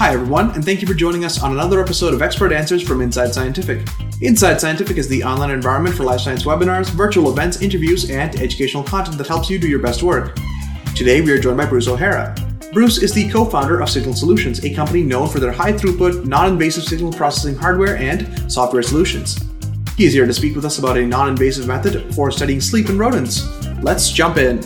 Hi everyone, and thank you for joining us on another episode of Expert Answers from Inside Scientific. Inside Scientific is the online environment for life science webinars, virtual events, interviews, and educational content that helps you do your best work. Today we are joined by Bruce O'Hara. Bruce is the co-founder of Signal Solutions, a company known for their high-throughput, non-invasive signal processing hardware and software solutions. He is here to speak with us about a non-invasive method for studying sleep in rodents. Let's jump in.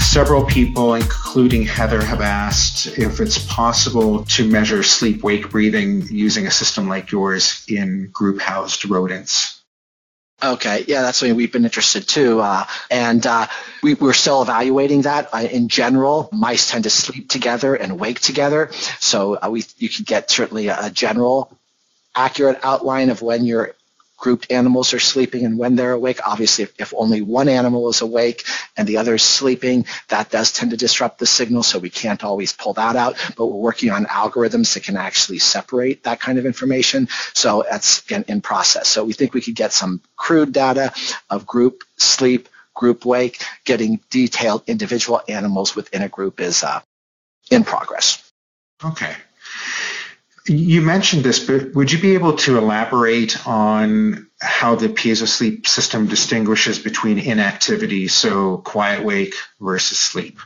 Several people, including Heather, have asked if it's possible to measure sleep-wake breathing using a system like yours in group-housed rodents. Okay, yeah, that's something we've been interested too. We're still evaluating that. In general, mice tend to sleep together and wake together. So you could get certainly a general accurate outline of when you're grouped animals are sleeping and when they're awake. Obviously, if only one animal is awake and the other is sleeping, that does tend to disrupt the signal, so we can't always pull that out, but we're working on algorithms that can actually separate that kind of information, so that's in process. So we think we could get some crude data of group sleep, group wake. Getting detailed individual animals within a group is in progress. Okay. You mentioned this, but would you be able to elaborate on how the piezo sleep system distinguishes between inactivity, so quiet wake versus sleep?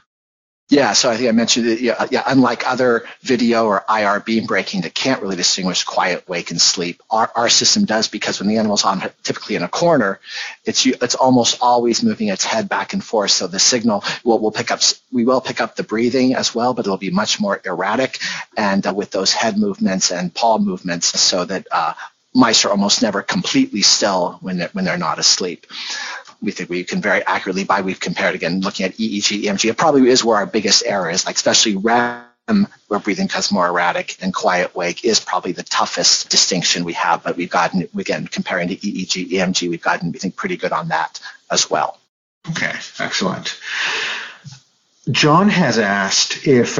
Yeah, so I think I mentioned that, unlike other video or IR beam breaking that can't really distinguish quiet wake and sleep, our system does, because when the animal's on typically in a corner, it's almost always moving its head back and forth. So the signal we will pick up the breathing as well, but it'll be much more erratic and with those head movements and paw movements, so that mice are almost never completely still when they're not asleep. We think we can very accurately, by we've compared, again, looking at EEG, EMG, it probably is where our biggest error is, like especially REM, where breathing becomes more erratic, and quiet wake is probably the toughest distinction we have, but we've gotten, again, comparing to EEG, EMG, we've gotten, we think, pretty good on that as well. Okay, excellent. John has asked if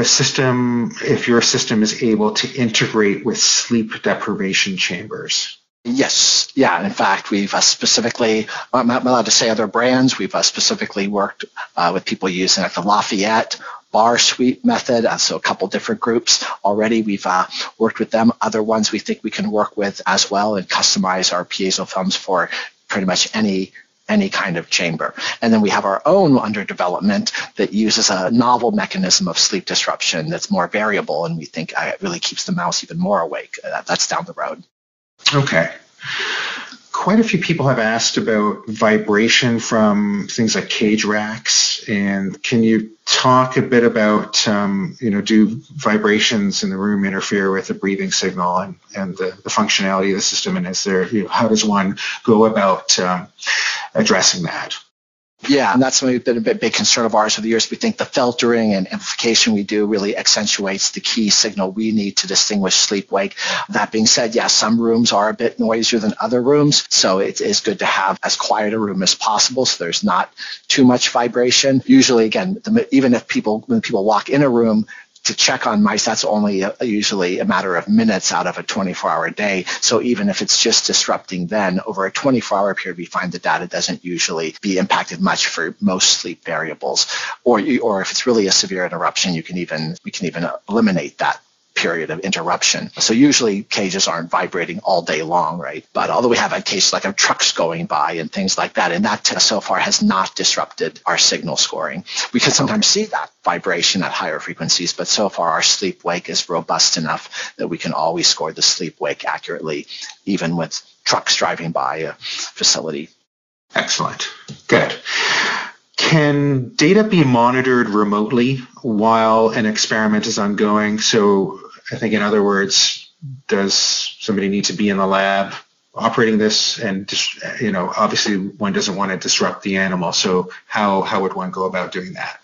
your system is able to integrate with sleep deprivation chambers. Yes. Yeah. In fact, we've specifically, I'm not allowed to say other brands, we've specifically worked with people using the Lafayette bar sweep method. So a couple different groups already. We've worked with them. Other ones we think we can work with as well and customize our piezo films for pretty much any kind of chamber. And then we have our own under development that uses a novel mechanism of sleep disruption that's more variable, and we think it really keeps the mouse even more awake. That's down the road. Okay. Quite a few people have asked about vibration from things like cage racks, and can you talk a bit about, do vibrations in the room interfere with the breathing signal and the functionality of the system, and is there, how does one go about addressing that? Yeah, and that's something that's been a big concern of ours over the years. We think the filtering and amplification we do really accentuates the key signal we need to distinguish sleep-wake. That being said, yes, some rooms are a bit noisier than other rooms, so it is good to have as quiet a room as possible so there's not too much vibration. Usually, again, when people walk in a room, to check on mice, that's only usually a matter of minutes out of a 24-hour day. So even if it's just disrupting then, over a 24-hour period, we find the data doesn't usually be impacted much for most sleep variables. Or if it's really a severe interruption, we can even eliminate that period of interruption. So usually cages aren't vibrating all day long, right? But although we have had cases like of trucks going by and things like that, and that so far has not disrupted our signal scoring. We can sometimes see that vibration at higher frequencies, but so far our sleep-wake is robust enough that we can always score the sleep-wake accurately, even with trucks driving by a facility. Excellent. Good. Can data be monitored remotely while an experiment is ongoing? So I think, in other words, does somebody need to be in the lab operating this? And, obviously one doesn't want to disrupt the animal. So how would one go about doing that?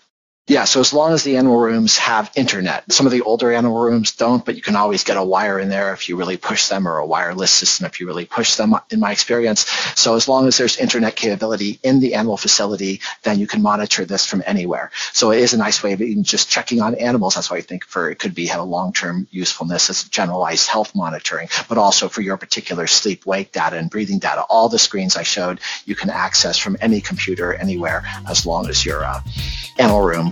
Yeah, so as long as the animal rooms have internet. Some of the older animal rooms don't, but you can always get a wire in there if you really push them, or a wireless system if you really push them, in my experience. So as long as there's internet capability in the animal facility, then you can monitor this from anywhere. So it is a nice way of even just checking on animals. That's why I think it could be have a long-term usefulness as generalized health monitoring, but also for your particular sleep-wake data and breathing data. All the screens I showed, you can access from any computer anywhere as long as your animal room